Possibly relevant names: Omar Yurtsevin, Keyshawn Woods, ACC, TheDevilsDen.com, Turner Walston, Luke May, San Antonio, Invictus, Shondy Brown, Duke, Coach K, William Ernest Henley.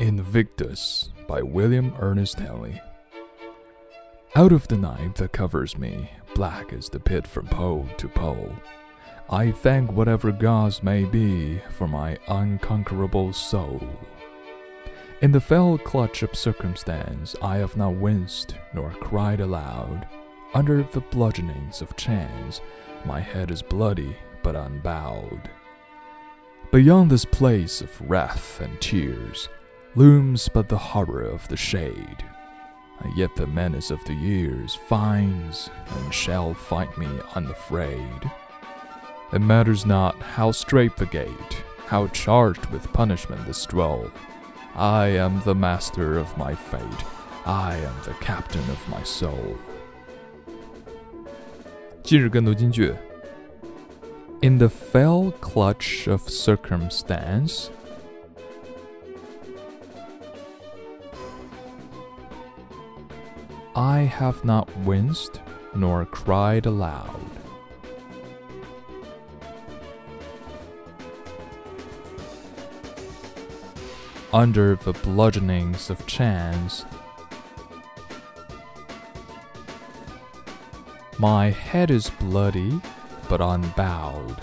Invictus by William Ernest Henley. Out of the night that covers me, black is the pit from pole to pole. I thank whatever gods may be for my unconquerable soul. In the fell clutch of circumstance, I have not winced nor cried aloud. Under the bludgeonings of chance, my head is bloody but unbowed. Beyond this place of wrath and tears, looms but the horror of the shade, and yet the menace of the years finds and shall find me unafraid. It matters not how straight the gate, how charged with punishment the stroll. I am the master of my fate, I am the captain of my soul. 今日跟读金句 In the fell clutch of circumstance, I have not winced nor cried aloud. Under the bludgeonings of chance, my head is bloody but unbowed.